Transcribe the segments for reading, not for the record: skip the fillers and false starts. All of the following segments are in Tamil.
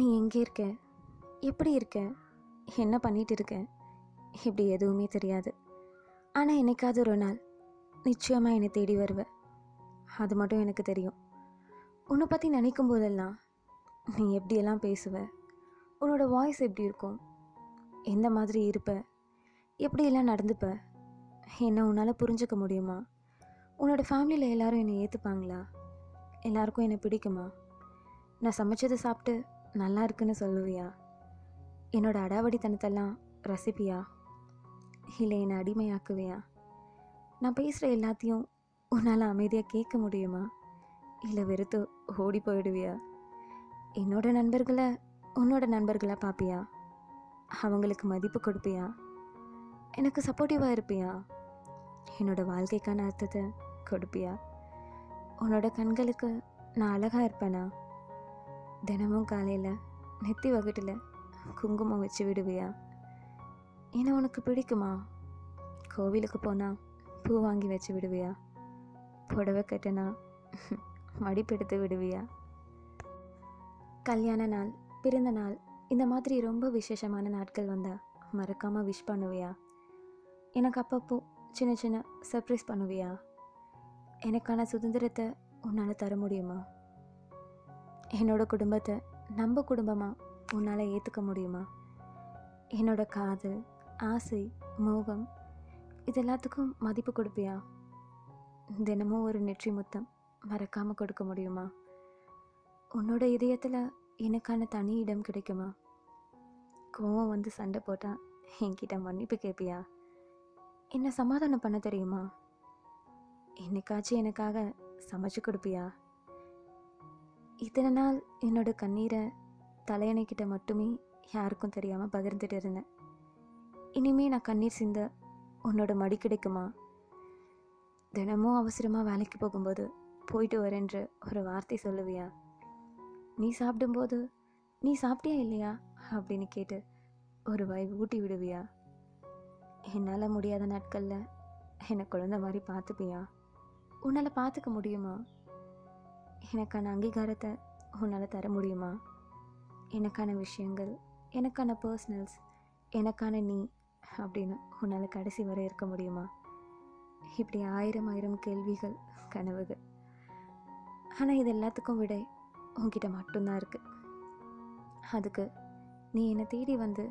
நீ எங்கே இருக்க, எப்படி இருக்க, என்ன பண்ணிகிட்டு இருக்க, இப்படி எதுவுமே தெரியாது. ஆனால் என்னைக்காவது ஒரு நாள் நிச்சயமாக என்னை தேடி வருவ, அது மட்டும் எனக்கு தெரியும். உன்னை பற்றி நினைக்கும் போதெல்லாம் நீ எப்படியெல்லாம் பேசுவ, உன்னோட வாய்ஸ் எப்படி இருக்கும், எந்த மாதிரி இருப்ப, எப்படியெல்லாம் நடந்துப்ப, என்னை உன்னால் புரிஞ்சுக்க முடியுமா, உன்னோட ஃபேமிலியில் எல்லோரும் என்னை ஏற்றுப்பாங்களா, எல்லாருக்கும் என்னை பிடிக்குமா, நான் சமைச்சதை சாப்பிட்டு நல்லா இருக்குன்னு சொல்லுவியா, என்னோடய அடாவடித்தனத்தெல்லாம் ரசிப்பியா, இல்லை என்னை அடிமையாக்குவியா, நான் பேசுகிற எல்லாத்தையும் உன்னால் அமைதியாக கேட்க முடியுமா, இல்லை வெறுத்து ஓடி போயிடுவியா, என்னோட நண்பர்களை உன்னோட நண்பர்களாக பார்ப்பியா, அவங்களுக்கு மதிப்பு கொடுப்பியா, எனக்கு சப்போர்ட்டிவாக இருப்பியா, என்னோடய வாழ்க்கைக்கான அர்த்தத்தை கொடுப்பியா, உன்னோட கண்களுக்கு நான் அழகாக இருப்பேனா, தினமும் காலையில் நெத்தி வகுட்டில் குங்குமம் வச்சு விடுவியா, ஏன்னா உனக்கு பிடிக்குமா, கோவிலுக்கு போனால் பூ வாங்கி வச்சு விடுவியா, புடவை கட்டினா மடிப்பெடுத்து விடுவியா. கல்யாண நாள், பிறந்த நாள், இந்த மாதிரி ரொம்ப விசேஷமான நாட்கள் வந்தால் மறக்காமல் விஷ் பண்ணுவியா, எனக்கு அப்பப்போ சின்ன சின்ன சர்ப்ரைஸ் பண்ணுவியா, எனக்கான சுதந்திரத்தை உன்னால் தர முடியுமா, என்னோடய குடும்பத்தை நம்ம குடும்பமாக உன்னால் ஏற்றுக்க முடியுமா, என்னோட காதல், ஆசை, மோகம் இது எல்லாத்துக்கும் மதிப்பு கொடுப்பியா, தினமும் ஒரு நெற்றி முத்தம் மறக்காமல் கொடுக்க முடியுமா, உன்னோட இதயத்தில் எனக்கான தனி இடம் கிடைக்குமா, கோவம் வந்து சண்டை போட்டால் என்கிட்ட மன்னிப்பு கேட்பியா, என்னை சமாதானம் பண்ண தெரியுமா, என்னைக்காச்சும் எனக்காக சமைச்சு கொடுப்பியா, இத்தனை நாள் என்னோட கண்ணீரை தலையணைக்கிட்ட மட்டுமே யாருக்கும் தெரியாமல் பகிர்ந்துட்டு இருந்தேன், இனிமேல் நான் கண்ணீர் சிந்த உன்னோட மடி கிடைக்குமா, தினமும் அவசரமாக வேலைக்கு போகும்போது போயிட்டு வரேன்ற ஒரு வார்த்தை சொல்லுவியா, நீ சாப்பிடும்போது நீ சாப்பிட்டியா இல்லையா அப்படின்னு கேட்டு ஒரு வாய் ஊட்டி விடுவியா, என்னால் முடியாத நாட்களில் என்னை குழந்தை மாதிரி பார்த்துப்பியா, உன்னால் பார்த்துக்க முடியுமா, எனக்கான அங்கீகாரத்தை உன்னால் தர முடியுமா, எனக்கான விஷயங்கள், எனக்கான பர்சனல்ஸ், எனக்கான நீ அப்படின்னு உன்னால் கடைசி வரை இருக்க முடியுமா, இப்படி ஆயிரம் ஆயிரம் கேள்விகள், கனவுகள். ஆனால் இது எல்லாத்துக்கும் விட உன்கிட்ட மட்டும்தான் இருக்குது. அதுக்கு நீ என்னை தேடி வந்து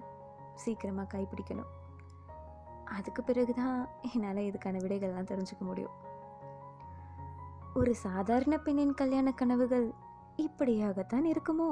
சீக்கிரமாக கைப்பிடிக்கணும். அதுக்கு பிறகு தான் என்னால் இதுக்கான விடைகள்லாம் தெரிஞ்சுக்க முடியும். ஒரு சாதாரண பெண்ணின் கல்யாண கனவுகள் இப்படியாகத்தான் இருக்குமோ?